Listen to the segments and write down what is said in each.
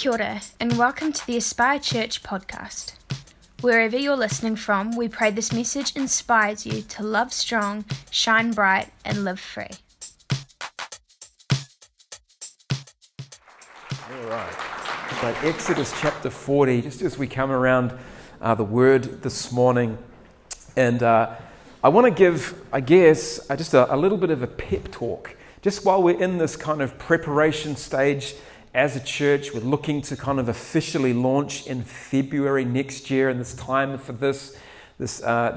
Kia ora, and welcome to the Aspire Church Podcast. Wherever you're listening from, we pray this message inspires you to love strong, shine bright, and live free. All right. But Exodus chapter 40, just as we come around the Word this morning, and I want to give, just a little bit of a pep talk, just while we're in this kind of preparation stage. As a church, we're looking to kind of officially launch in February next year, and this time for these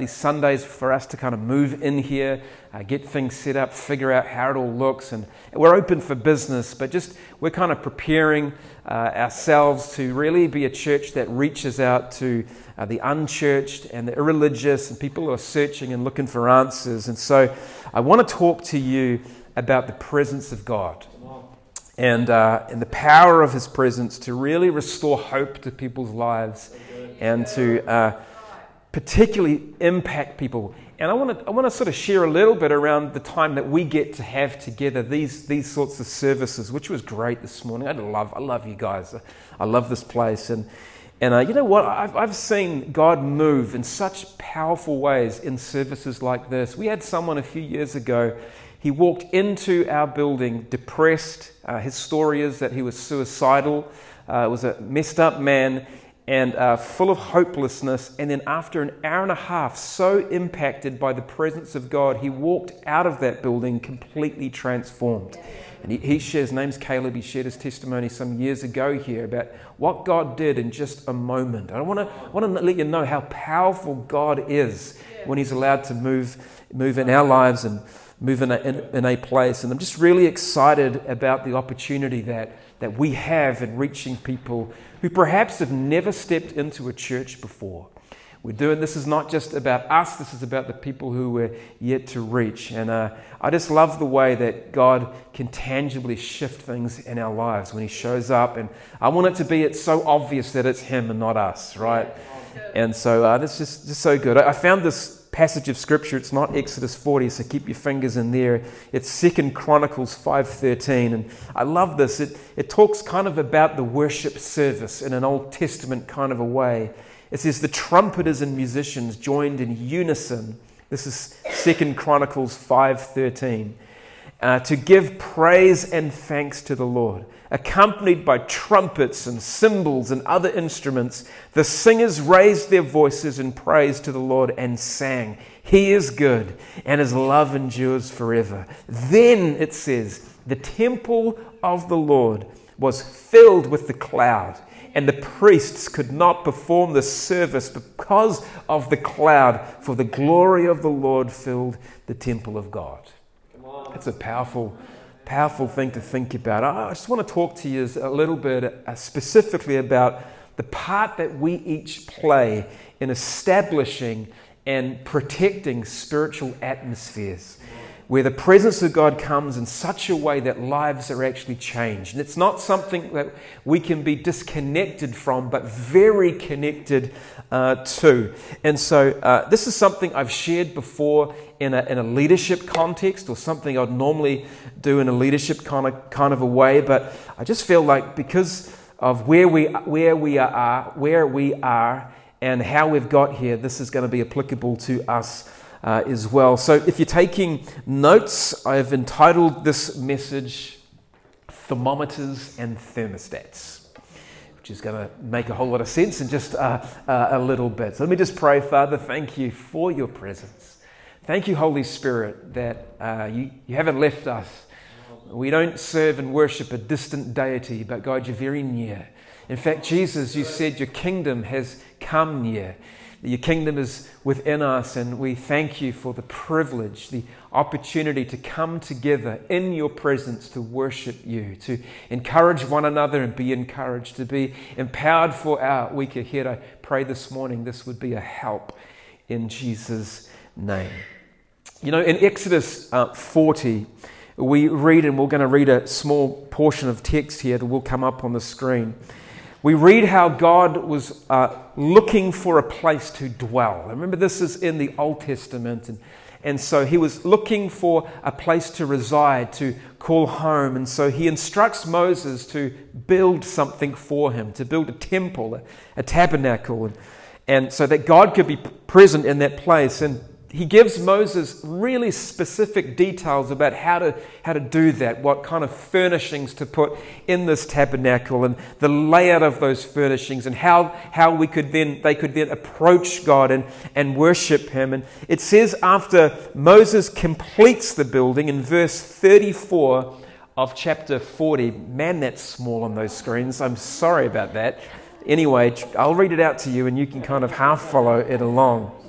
Sundays for us to kind of move in here, get things set up, figure out how it all looks, and we're open for business, but just we're kind of preparing ourselves to really be a church that reaches out to the unchurched and the irreligious and people who are searching and looking for answers. And so I want to talk to you about the presence of God. And the power of His presence to really restore hope to people's lives and to particularly impact people. And I want to sort of share a little bit around the time that we get to have together these sorts of services, which was great this morning. I love you guys. I love this place. And you know what? I've seen God move in such powerful ways in services like this. We had someone a few years ago. He walked into our building depressed. His story is that he was suicidal. Was a messed up man and full of hopelessness. And then after an hour and a half, so impacted by the presence of God, he walked out of that building completely transformed. And he shares, his name's Caleb, he shared his testimony some years ago here about what God did in just a moment. I want to let you know how powerful God is when He's allowed to move in our lives and move in a place. And I'm just really excited about the opportunity that we have in reaching people who perhaps have never stepped into a church before. This is not just about us, this is about the people who we're yet to reach. And I just love the way that God can tangibly shift things in our lives when He shows up. And I want it to be, it's so obvious that it's Him and not us, right? And so that's just so good. I found this passage of scripture. It's not Exodus 40, so keep your fingers in there. It's 2 Chronicles 5:13, and I love this. It talks kind of about the worship service in an Old Testament kind of a way. It says the trumpeters and musicians joined in unison. This is 2 Chronicles 5:13, to give praise and thanks to the Lord, accompanied by trumpets and cymbals and other instruments. The singers raised their voices in praise to the Lord and sang, "He is good, and His love endures forever." Then it says, the temple of the Lord was filled with the cloud, and the priests could not perform the service because of the cloud, for the glory of the Lord filled the temple of God. That's a powerful thing to think about. I just want to talk to you a little bit specifically about the part that we each play in establishing and protecting spiritual atmospheres where the presence of God comes in such a way that lives are actually changed. And it's not something that we can be disconnected from, but very connected to. And so this is something I've shared before in a leadership context, or something I'd normally do in a leadership kind of a way. But I just feel like because of where we are, and how we've got here, this is going to be applicable to us as well. So if you're taking notes, I've entitled this message Thermometers and Thermostats, which is going to make a whole lot of sense in just a little bit. So let me just pray. Father, thank You for Your presence. Thank You, Holy Spirit, that you haven't left us. We don't serve and worship a distant deity, but God, You're very near. In fact, Jesus, You said Your kingdom has come near. Your kingdom is within us, and we thank You for the privilege, the opportunity to come together in Your presence to worship You, to encourage one another and be encouraged, to be empowered for our week ahead. I pray this morning this would be a help in Jesus' name. You know, in Exodus 40, we read, and we're going to read a small portion of text here that will come up on the screen. We read how God was looking for a place to dwell. Remember, this is in the Old Testament. And so He was looking for a place to reside, to call home. And so He instructs Moses to build something for him, to build a temple, a tabernacle, and so that God could be present in that place. And he gives Moses really specific details about how to do that, what kind of furnishings to put in this tabernacle and the layout of those furnishings and how they could then approach God and worship him. And it says after Moses completes the building in verse 34 of chapter 40, man, that's small on those screens. I'm sorry about that. Anyway, I'll read it out to you and you can kind of half follow it along.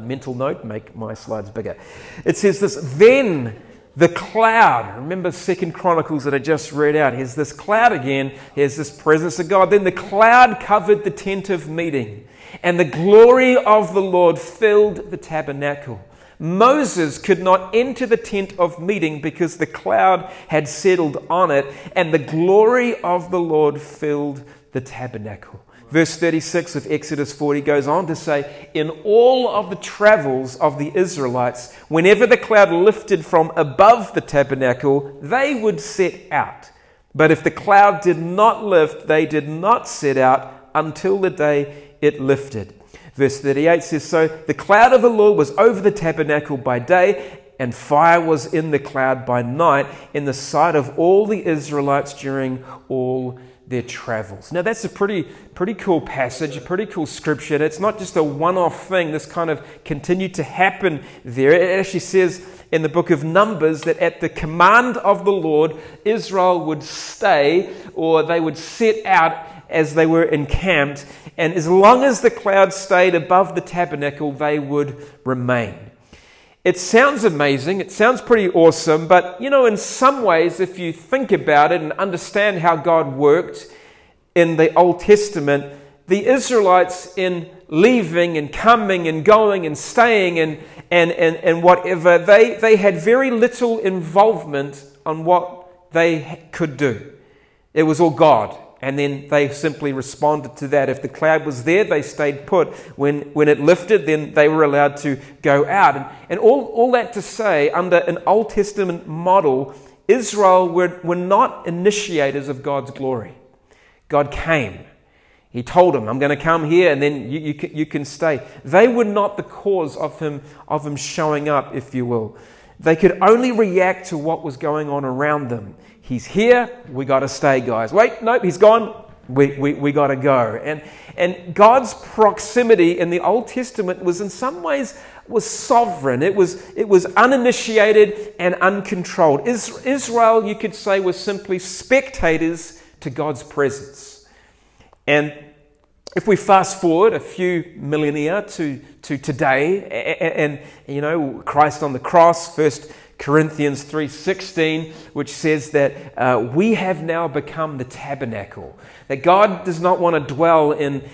Mental note, make my slides bigger. It says this, then the cloud, remember 2 Chronicles that I just read out, here's this cloud again, here's this presence of God. Then the cloud covered the tent of meeting, and the glory of the Lord filled the tabernacle. Moses could not enter the tent of meeting because the cloud had settled on it, and the glory of the Lord filled the tabernacle. Verse 36 of Exodus 40 goes on to say, in all of the travels of the Israelites, whenever the cloud lifted from above the tabernacle, they would set out. But if the cloud did not lift, they did not set out until the day it lifted. Verse 38 says, so the cloud of the Lord was over the tabernacle by day, and fire was in the cloud by night in the sight of all the Israelites during all their travels. Now that's a pretty cool passage, a pretty cool scripture. It's not just a one-off thing. This kind of continued to happen there. It actually says in the book of Numbers that at the command of the Lord, Israel would stay, or they would set out as they were encamped, and as long as the cloud stayed above the tabernacle, they would remain. It sounds amazing, it sounds pretty awesome, but you know, in some ways, if you think about it and understand how God worked in the Old Testament, the Israelites in leaving and coming and going and staying and whatever, they had very little involvement on what they could do. It was all God. And then they simply responded to that. If the cloud was there, they stayed put. When it lifted, then they were allowed to go out. And all that to say, under an Old Testament model, Israel were not initiators of God's glory. God came. He told them, I'm going to come here, and then you can stay. They were not the cause of him showing up, if you will. They could only react to what was going on around them. He's here, we got to stay, guys. Wait, nope, he's gone, we got to go. And God's proximity in the Old Testament was in some ways was sovereign. It was uninitiated and uncontrolled. Israel, you could say, was simply spectators to God's presence. And if we fast forward a few millennia to today, and you know, Christ on the cross, 1 Corinthians 3:16, which says that we have now become the tabernacle. That God does not want to dwell in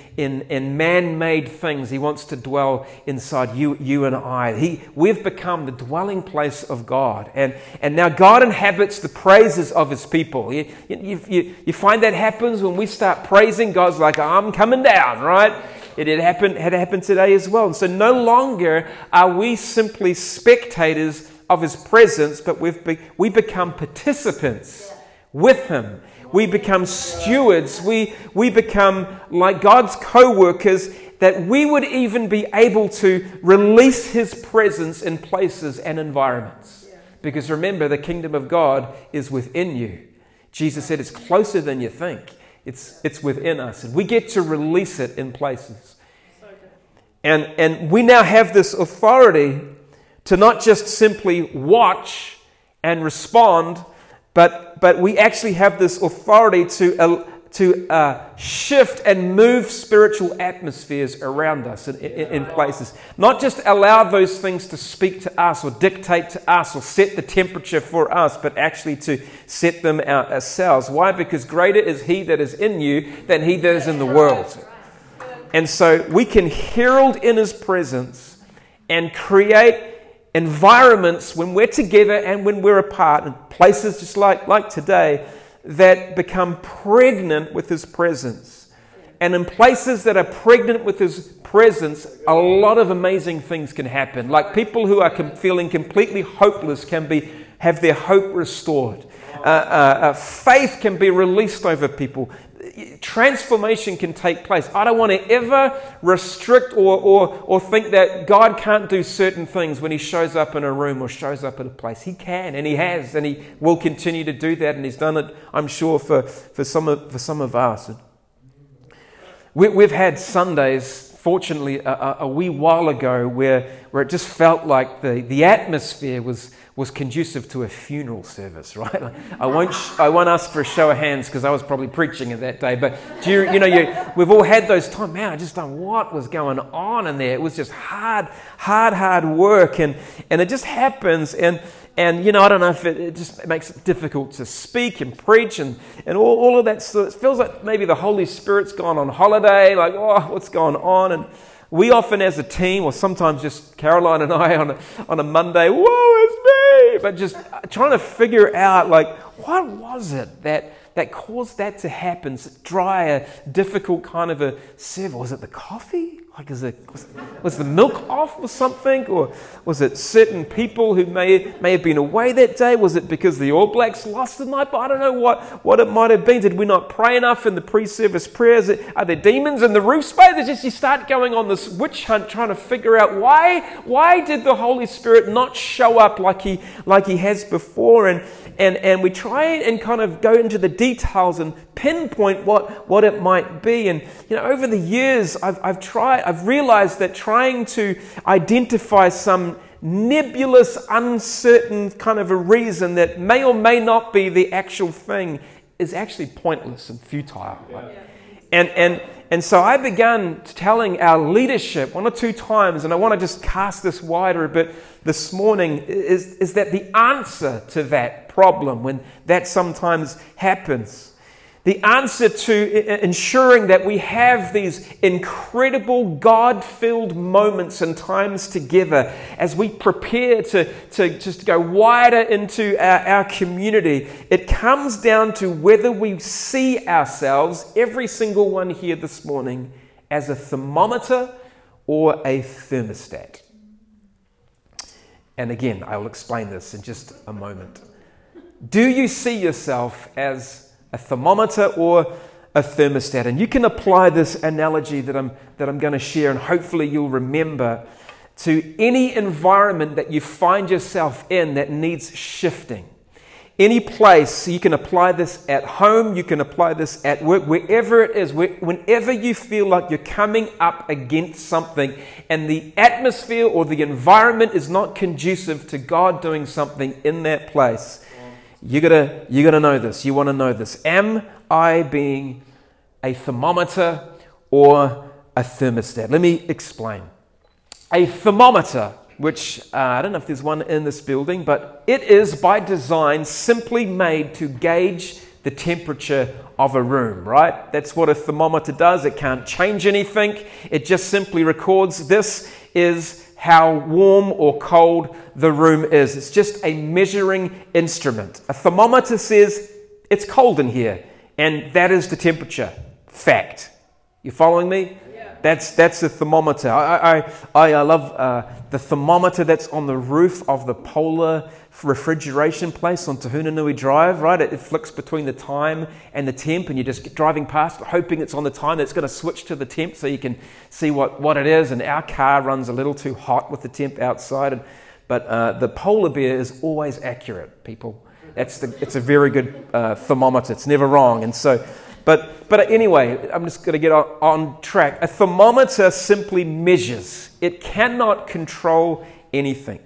man-made things. He wants to dwell inside you and I. We've become the dwelling place of God. And now God inhabits the praises of his people. You find that happens when we start praising. God's like, I'm coming down, right? It had happened today as well. And so no longer are we simply spectators of his presence, but we become participants with him. We become stewards. We become like God's co-workers, that we would even be able to release his presence in places and environments. Because remember, the kingdom of God is within you. Jesus said it's closer than you think. It's within us, and we get to release it in places. And we now have this authority to not just simply watch and respond, but we actually have this authority to shift and move spiritual atmospheres around us in places. Not just allow those things to speak to us or dictate to us or set the temperature for us, but actually to set them out ourselves. Why? Because greater is he that is in you than he that is in the world. And so we can herald in his presence and create environments when we're together and when we're apart, and places just like today, that become pregnant with his presence. And in places that are pregnant with his presence, a lot of amazing things can happen. Like people who are feeling completely hopeless have their hope restored. faith can be released over people. Transformation can take place. I don't want to ever restrict or think that God can't do certain things when he shows up in a room or shows up in a place. He can, and he has, and he will continue to do that, and he's done it, I'm sure, for some of us. We've had Sundays, fortunately, a wee while ago where it just felt like the atmosphere was conducive to a funeral service, right? Like, I won't ask for a show of hands because I was probably preaching it that day. But we've all had those times. Man, I just don't know what was going on in there. It was just hard work, and it just happens. And I don't know if it just makes it difficult to speak and preach and all of that. So it feels like maybe the Holy Spirit's gone on holiday. Like, oh, what's going on? And we often, as a team, or sometimes just Caroline and I on a Monday, whoa, it's me. But just trying to figure out, like, what was it that caused that to happen? Dry, a difficult kind of a serve. Was it the coffee? Like, was the milk off or something? Or was it certain people who may have been away that day? Was it because the All Blacks lost the night? But I don't know what it might have been. Did we not pray enough in the pre-service prayers? Are there demons in the roof space? It's just you start going on this witch hunt trying to figure out why did the Holy Spirit not show up like he has before? And we try and kind of go into the details and pinpoint what it might be. And over the years I've realized that trying to identify some nebulous, uncertain kind of a reason that may or may not be the actual thing is actually pointless and futile. Right? And so I began telling our leadership one or two times, and I want to just cast this wider a bit this morning, is that the answer to that problem, when that sometimes happens, the answer to ensuring that we have these incredible God-filled moments and times together as we prepare to just go wider into our community, it comes down to whether we see ourselves, every single one here this morning, as a thermometer or a thermostat. And again, I will explain this in just a moment. Do you see yourself as a thermometer or a thermostat? And you can apply this analogy that I'm going to share, and hopefully you'll remember, to any environment that you find yourself in that needs shifting. Any place, you can apply this at home, you can apply this at work, wherever it is, whenever you feel like you're coming up against something and the atmosphere or the environment is not conducive to God doing something in that place. You gotta know this. You want to know this. Am I being a thermometer or a thermostat? Let me explain. A thermometer, which I don't know if there's one in this building, but it is by design simply made to gauge the temperature of a room, right? That's what a thermometer does. It can't change anything. It just simply records this is how warm or cold the room is. It's just a measuring instrument. A thermometer says it's cold in here, and that is the temperature. Fact. You following me? Yeah. That's the thermometer. I love the thermometer that's on the roof of the Polar refrigeration place on Tahunanui Drive, right? It flicks between the time and the temp, and you're just driving past hoping it's on the time that's going to switch to the temp so you can see what it is. And our car runs a little too hot with the temp outside, but the polar bear is always accurate, people. It's a very good thermometer. It's never wrong. And so, but anyway, I'm just going to get on track. A thermometer simply measures. It cannot control anything.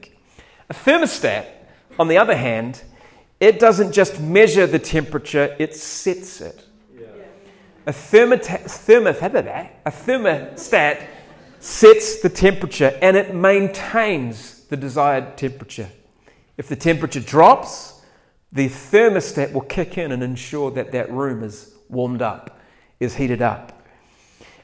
A thermostat, on the other hand, it doesn't just measure the temperature, it sets it. Yeah. A thermostat sets the temperature, and it maintains the desired temperature. If the temperature drops, the thermostat will kick in and ensure that room is warmed up, is heated up.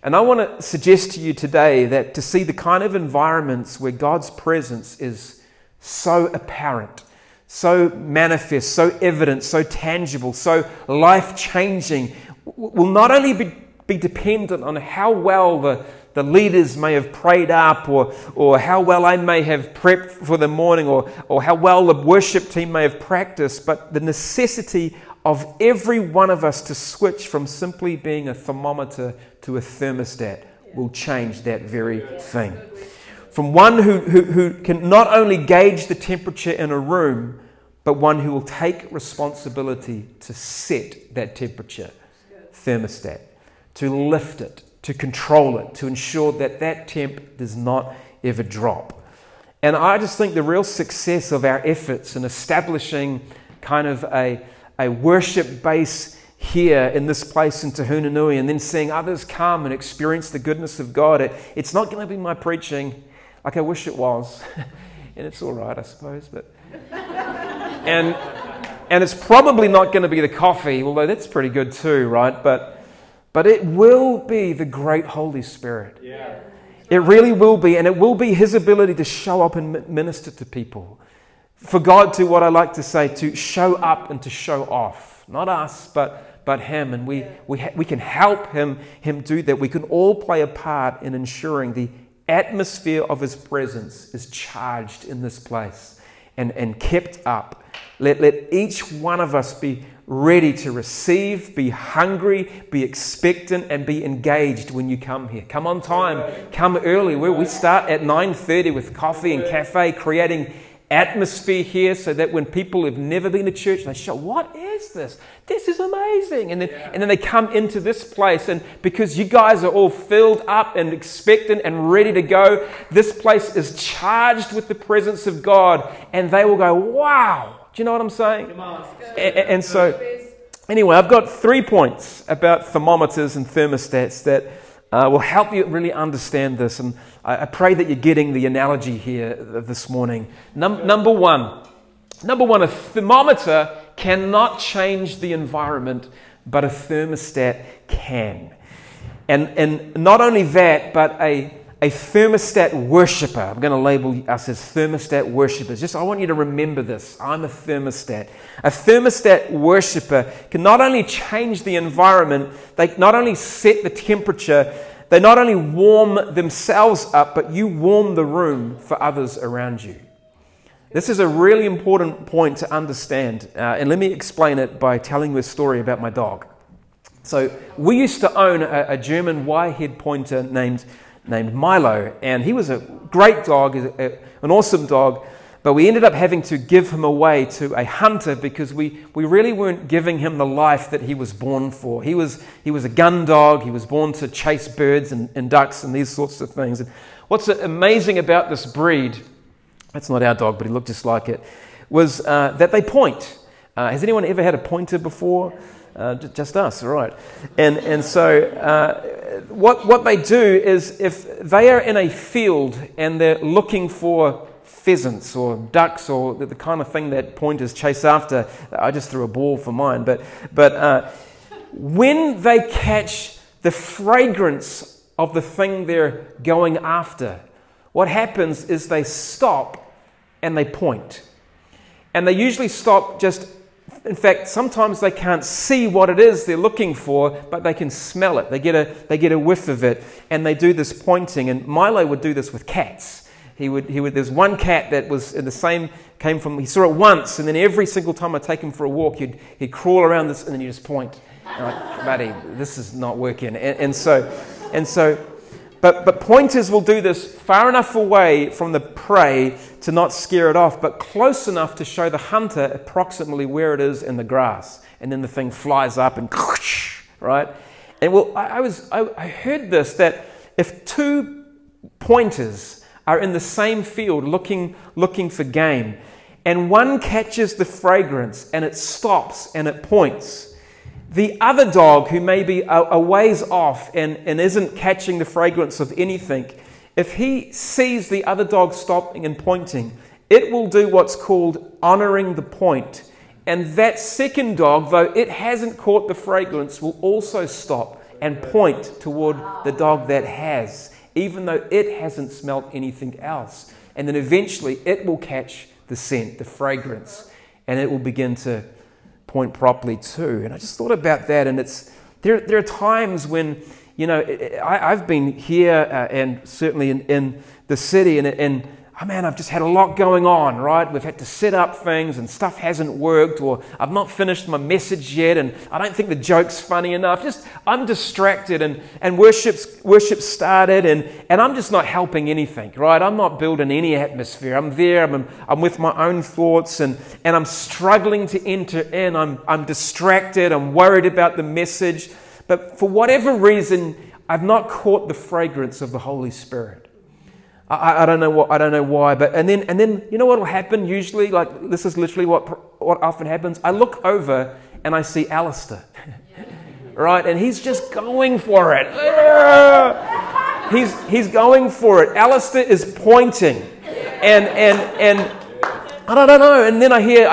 And I want to suggest to you today that to see the kind of environments where God's presence is so apparent, so manifest, so evident, so tangible, so life-changing, will not only be dependent on how well the the leaders may have prayed up, or how well I may have prepped for the morning, or how well the worship team may have practiced, but the necessity of every one of us to switch from simply being a thermometer to a thermostat will change that very thing. From one who can not only gauge the temperature in a room, but one who will take responsibility to set that temperature thermostat, to lift it, to control it, to ensure that that temp does not ever drop. And I just think the real success of our efforts in establishing kind of a worship base here in this place in Tahunanui, and then seeing others come and experience the goodness of God, it's not going to be my preaching, like I wish it was, and it's all right, I suppose, but... And it's probably not going to be the coffee, although that's pretty good too, right? But it will be the great Holy Spirit. Yeah. It really will be, and it will be His ability to show up and minister to people. For God to, what I like to say, to show up and to show off. Not us, but Him, and we can help Him do that. We can all play a part in ensuring the atmosphere of His presence is charged in this place and kept up. Let each one of us be ready to receive, be hungry, be expectant, and be engaged when you come here. Come on time, come early. We start at 9:30 with coffee and cafe, creating atmosphere here so that when people have never been to church, they show, what is this? This is amazing. And then they come into this place, and because you guys are all filled up and expectant and ready to go, this place is charged with the presence of God, and they will go, wow. Do you know what I'm saying? And so, anyway, I've got 3 points about thermometers and thermostats that will help you really understand this. And I pray that you're getting the analogy here this morning. Number one, a thermometer cannot change the environment, but a thermostat can. And not only that, but a thermostat worshiper. I'm going to label us as thermostat worshippers. I want you to remember this. I'm a thermostat. A thermostat worshiper can not only change the environment, they not only set the temperature, they not only warm themselves up, but you warm the room for others around you. This is a really important point to understand. And let me explain it by telling you a story about my dog. So we used to own a German wire-haired pointer named Milo, and he was a great dog, an awesome dog, but we ended up having to give him away to a hunter because we really weren't giving him the life that he was born for. He was a gun dog. He was born to chase birds and ducks and these sorts of things. And what's amazing about this breed, that's not our dog, but he looked just like it, was that they point. Has anyone ever had a pointer before? Just us, all right. And so what they do is if they are in a field and they're looking for pheasants or ducks or the kind of thing that pointers chase after, I just threw a ball for mine, but when they catch the fragrance of the thing they're going after, what happens is they stop and they point. And they usually stop just... In fact, sometimes they can't see what it is they're looking for, but they can smell it. They get a whiff of it, and they do this pointing. And Milo would do this with cats. He would. There's one cat that was in the same. He saw it once, and then every single time I take him for a walk, he'd crawl around this, and then you just point. And I'm like, buddy, this is not working. And so. But pointers will do this far enough away from the prey to not scare it off, but close enough to show the hunter approximately where it is in the grass. And then the thing flies up and right. And well, I heard this, that if two pointers are in the same field looking for game, and one catches the fragrance and it stops and it points, the other dog, who may be a ways off and isn't catching the fragrance of anything, if he sees the other dog stopping and pointing, it will do what's called honoring the point. And that second dog, though it hasn't caught the fragrance, will also stop and point toward the dog that has, even though it hasn't smelt anything else. And then eventually it will catch the scent, the fragrance, and it will begin to point properly too. And I just thought about that, and there are times when You know, I've been here and certainly in the city and oh man, I've just had a lot going on, right? We've had to set up things and stuff hasn't worked, or I've not finished my message yet and I don't think the joke's funny enough. Just, I'm distracted and worship started and I'm just not helping anything, right? I'm not building any atmosphere. I'm there, I'm with my own thoughts and I'm struggling to enter in. I'm distracted, I'm worried about the message. But for whatever reason, I've not caught the fragrance of the Holy Spirit. I don't know what, I don't know why, but and then you know what will happen usually? Like this is literally what often happens. I look over and I see Alistair, right? And he's just going for it. He's going for it. Alistair is pointing, and I don't know. And then I hear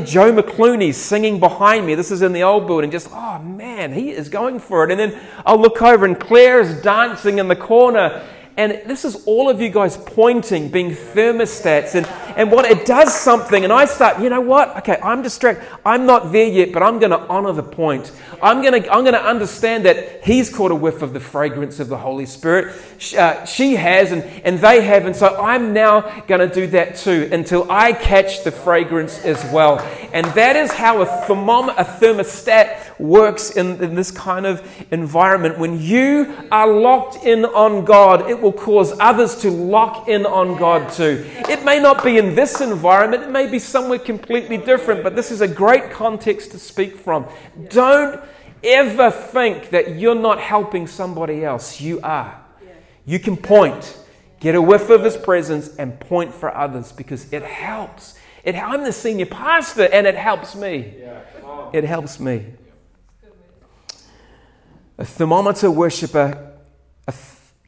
Joe McLooney singing behind me. This is in the old building. Just, oh man, he is going for it. And then I'll look over and Claire is dancing in the corner. And this is all of you guys pointing, being thermostats, and what it does something, and I start, you know what? Okay, I'm distracted. I'm not there yet, but I'm gonna honor the point. I'm gonna understand that he's caught a whiff of the fragrance of the Holy Spirit. She has, and they have, and so I'm now gonna do that too until I catch the fragrance as well. And that is how a thermostat works in this kind of environment. When you are locked in on God, it will cause others to lock in on God too. It may not be in this environment, it may be somewhere completely different, but this is a great context to speak from. Don't ever think that you're not helping somebody else. You are. You can point, get a whiff of His presence and point for others because it helps. I'm the senior pastor and it helps me. It helps me. A thermometer worshiper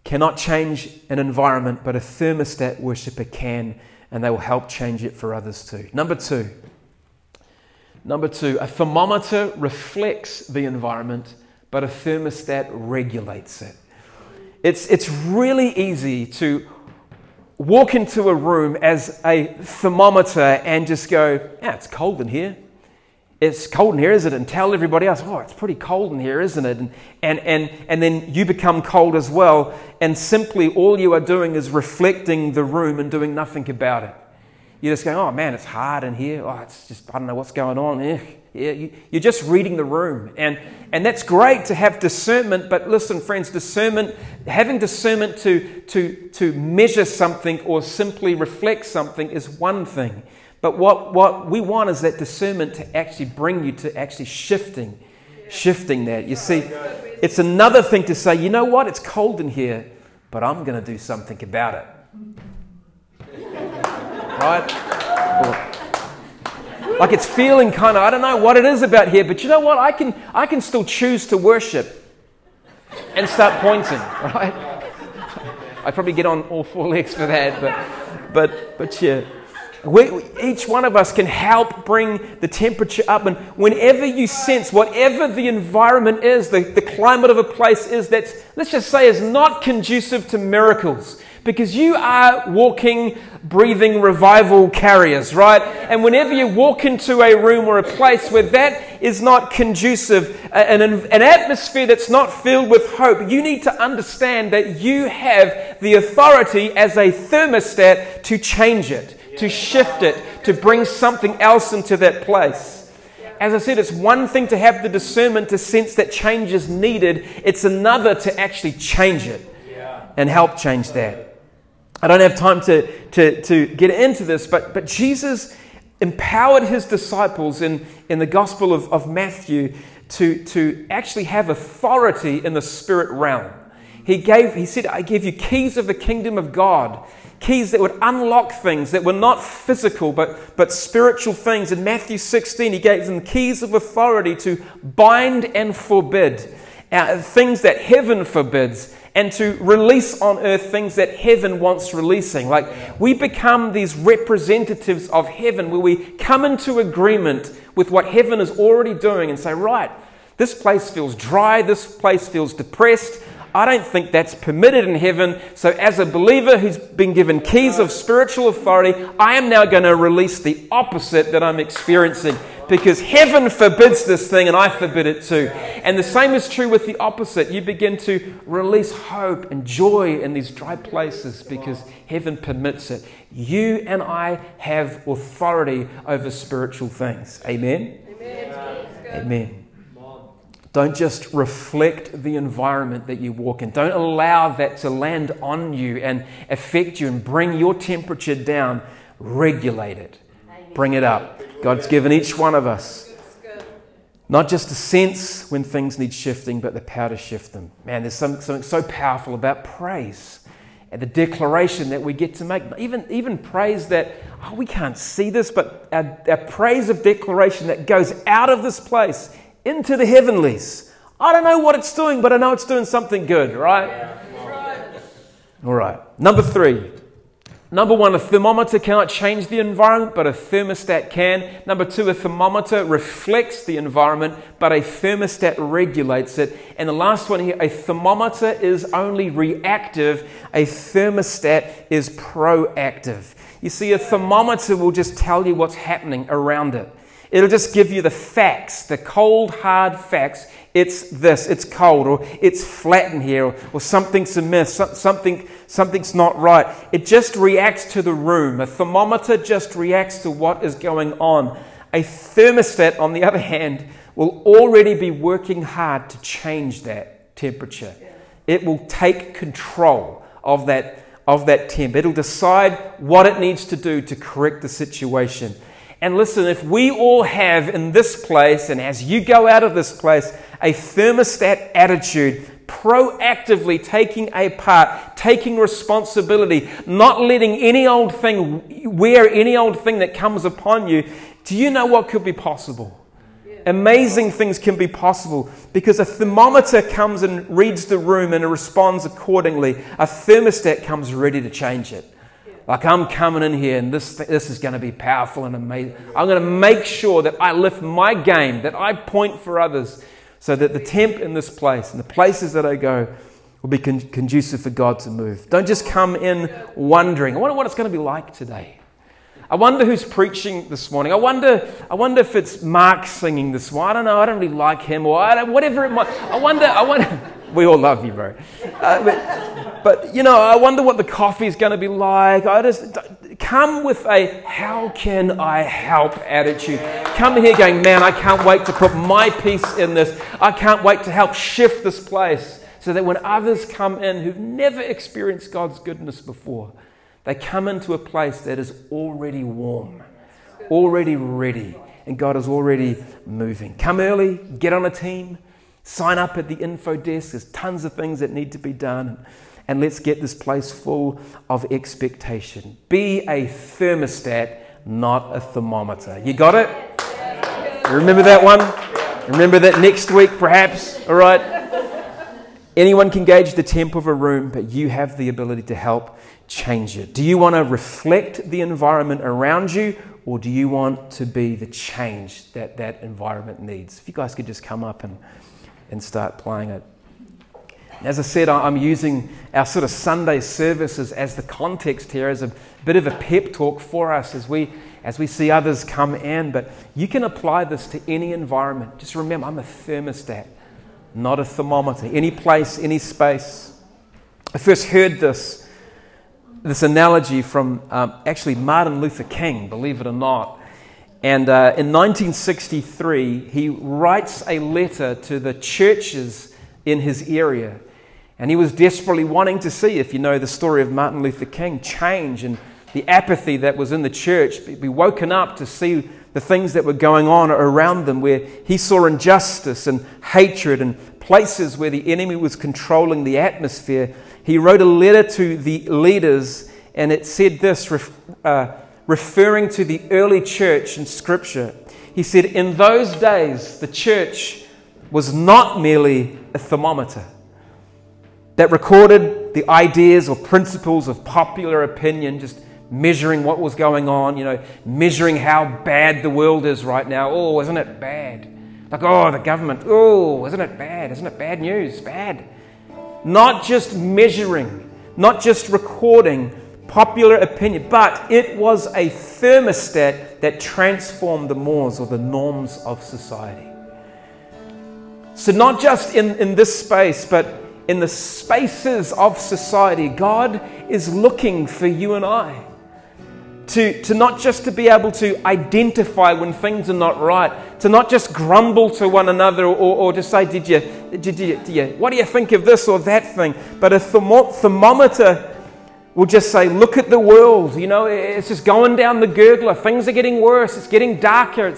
cannot change an environment, but a thermostat worshiper can, and they will help change it for others too. Number two, a thermometer reflects the environment, but a thermostat regulates it. It's really easy to walk into a room as a thermometer and just go, yeah, it's cold in here. It's cold in here, isn't it? And tell everybody else, oh, it's pretty cold in here, isn't it? And then you become cold as well. And simply all you are doing is reflecting the room and doing nothing about it. You're just going, oh man, it's hard in here. Oh, it's just, I don't know what's going on. You're just reading the room. And that's great to have discernment. But listen, friends, having discernment to measure something or simply reflect something is one thing. But what we want is that discernment to actually bring you to actually shifting that. You see, it's another thing to say, you know what, it's cold in here, but I'm going to do something about it. Right? Or, like it's feeling kind of, I don't know what it is about here, but you know what, I can still choose to worship and start pointing, right? I probably get on all four legs for that, but yeah. Each one of us can help bring the temperature up, and whenever you sense, whatever the environment is, the climate of a place is, that's, let's just say, is not conducive to miracles, because you are walking, breathing revival carriers, right? And whenever you walk into a room or a place where that is not conducive, an atmosphere that's not filled with hope, you need to understand that you have the authority as a thermostat to change it, to shift it, to bring something else into that place. As I said, it's one thing to have the discernment to sense that change is needed. It's another to actually change it and help change that. I don't have time to get into this, but Jesus empowered his disciples in the Gospel of Matthew to actually have authority in the spirit realm. He said, I give you keys of the kingdom of God. Keys that would unlock things that were not physical but spiritual things. In Matthew 16, he gave them keys of authority to bind and forbid things that heaven forbids, and to release on earth things that heaven wants releasing. Like, we become these representatives of heaven where we come into agreement with what heaven is already doing and say, right, this place feels dry, this place feels depressed, I don't think that's permitted in heaven. So as a believer who's been given keys of spiritual authority, I am now going to release the opposite that I'm experiencing, because heaven forbids this thing and I forbid it too. And the same is true with the opposite. You begin to release hope and joy in these dry places because heaven permits it. You and I have authority over spiritual things. Amen? Amen. Amen. Don't just reflect the environment that you walk in. Don't allow that to land on you and affect you and bring your temperature down. Regulate it. Bring it up. God's given each one of us not just a sense when things need shifting, but the power to shift them. Man, there's something so powerful about praise and the declaration that we get to make. Even praise that, we can't see this, but our praise of declaration that goes out of this place into the heavenlies. I don't know what it's doing, but I know it's doing something good, right? Yeah. All right. Number three. Number one, a thermometer cannot change the environment, but a thermostat can. Number two, a thermometer reflects the environment, but a thermostat regulates it. And the last one here, a thermometer is only reactive. A thermostat is proactive. You see, a thermometer will just tell you what's happening around it. It'll just give you the facts, the cold, hard facts. It's this, it's cold, or it's flat in here, or something's amiss, something's not right. It just reacts to the room. A thermometer just reacts to what is going on. A thermostat, on the other hand, will already be working hard to change that temperature. It will take control of that temp. It'll decide what it needs to do to correct the situation. And listen, if we all have in this place, and as you go out of this place, a thermostat attitude, proactively taking a part, taking responsibility, not letting any old thing wear any old thing that comes upon you, do you know what could be possible? Amazing things can be possible, because a thermometer comes and reads the room and it responds accordingly. A thermostat comes ready to change it. Like, I'm coming in here and this is going to be powerful and amazing. I'm going to make sure that I lift my game, that I point for others, so that the temp in this place and the places that I go will be conducive for God to move. Don't just come in wondering, I wonder what it's going to be like today. I wonder who's preaching this morning. I wonder if it's Mark singing this one. I don't know. I don't really like him, or whatever it might. I wonder. We all love you, bro. But you know, I wonder what the coffee is going to be like. I just come with a "How can I help?" attitude. Come in here going, man, I can't wait to put my piece in this. I can't wait to help shift this place, so that when others come in who've never experienced God's goodness before, they come into a place that is already warm, already ready, and God is already moving. Come early, get on a team, sign up at the info desk. There's tons of things that need to be done, and let's get this place full of expectation. Be a thermostat, not a thermometer. You got it? You remember that one? Remember that next week, perhaps? All right? Anyone can gauge the temp of a room, but you have the ability to help change it. Do you want to reflect the environment around you, or do you want to be the change that that environment needs? If you guys could just come up and start playing it. And as I said, I'm using our sort of Sunday services as the context here, as a bit of a pep talk for us as we see others come in. But you can apply this to any environment. Just remember, I'm a thermostat, not a thermometer. Any place, any space. I first heard this analogy from actually Martin Luther King, believe it or not. And in 1963, he writes a letter to the churches in his area. And he was desperately wanting to see, if you know the story of Martin Luther King, change and the apathy that was in the church, be woken up to see the things that were going on around them, where he saw injustice and hatred and places where the enemy was controlling the atmosphere. He wrote a letter to the leaders, and it said this, referring to the early church in Scripture. He said, "In those days, the church was not merely a thermometer that recorded the ideas or principles of popular opinion, just measuring what was going on, measuring how bad the world is right now. Oh, isn't it bad? Like, oh, the government. Oh, isn't it bad? Isn't it bad news? Bad. not just measuring, not just recording popular opinion, but it was a thermostat that transformed the mores or the norms of society. So not just in this space, but in the spaces of society, God is looking for you and I to not just to be able to identify when things are not right, to not just grumble to one another or to say, did you, what do you think of this or that thing? But a thermometer will just say, look at the world, you know, it's just going down the gurgler. Things are getting worse. It's getting darker.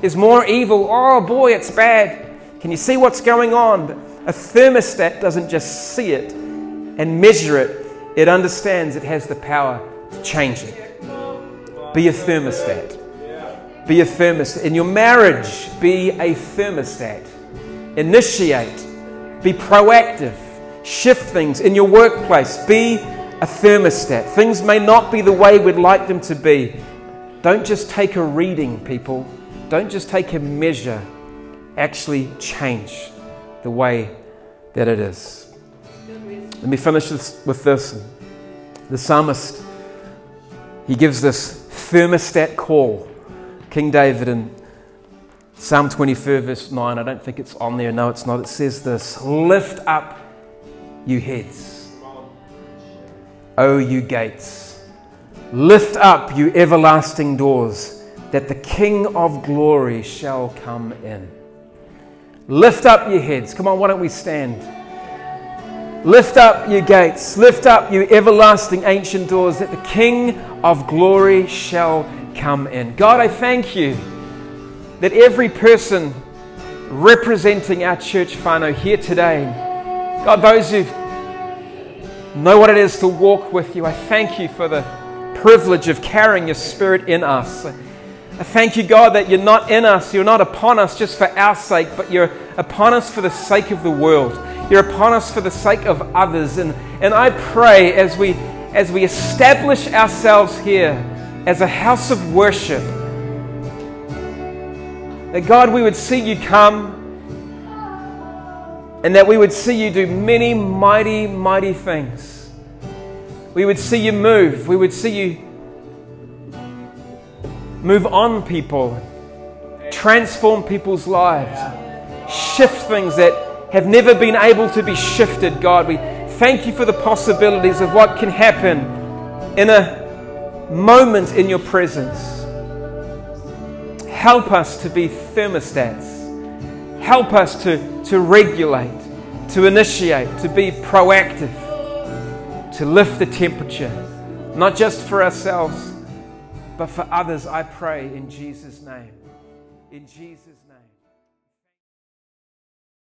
There's more evil. Oh boy, it's bad. Can you see what's going on? A thermostat doesn't just see it and measure it. It understands it has the power to change it. Be a thermostat. Be a thermostat. In your marriage, be a thermostat. Initiate. Be proactive. Shift things. In your workplace, be a thermostat. Things may not be the way we'd like them to be. Don't just take a reading, people. Don't just take a measure. Actually change the way that it is. Let me finish this with this. The psalmist, he gives this thermostat call. King David in Psalm 24 verse 9, I don't think it's on there, no it's not, it says this, lift up you heads, O you gates, lift up you everlasting doors, that the King of glory shall come in. Lift up your heads, come on, why don't we stand? Lift up your gates, lift up your everlasting ancient doors, that the King of glory shall come in. God, I thank you that every person representing our church whānau here today, God, those who know what it is to walk with you, I thank you for the privilege of carrying your spirit in us. I thank you, God, that you're not in us, you're not upon us just for our sake, but you're upon us for the sake of the world. You're upon us for the sake of others. And I pray as we establish ourselves here as a house of worship, that God, we would see you come and that we would see you do many mighty, mighty things. We would see you move. We would see you move on people, transform people's lives, shift things that have never been able to be shifted, God. We thank you for the possibilities of what can happen in a moment in your presence. Help us to be thermostats. Help us to regulate, to initiate, to be proactive, to lift the temperature, not just for ourselves, but for others, I pray in Jesus' name. In Jesus' name.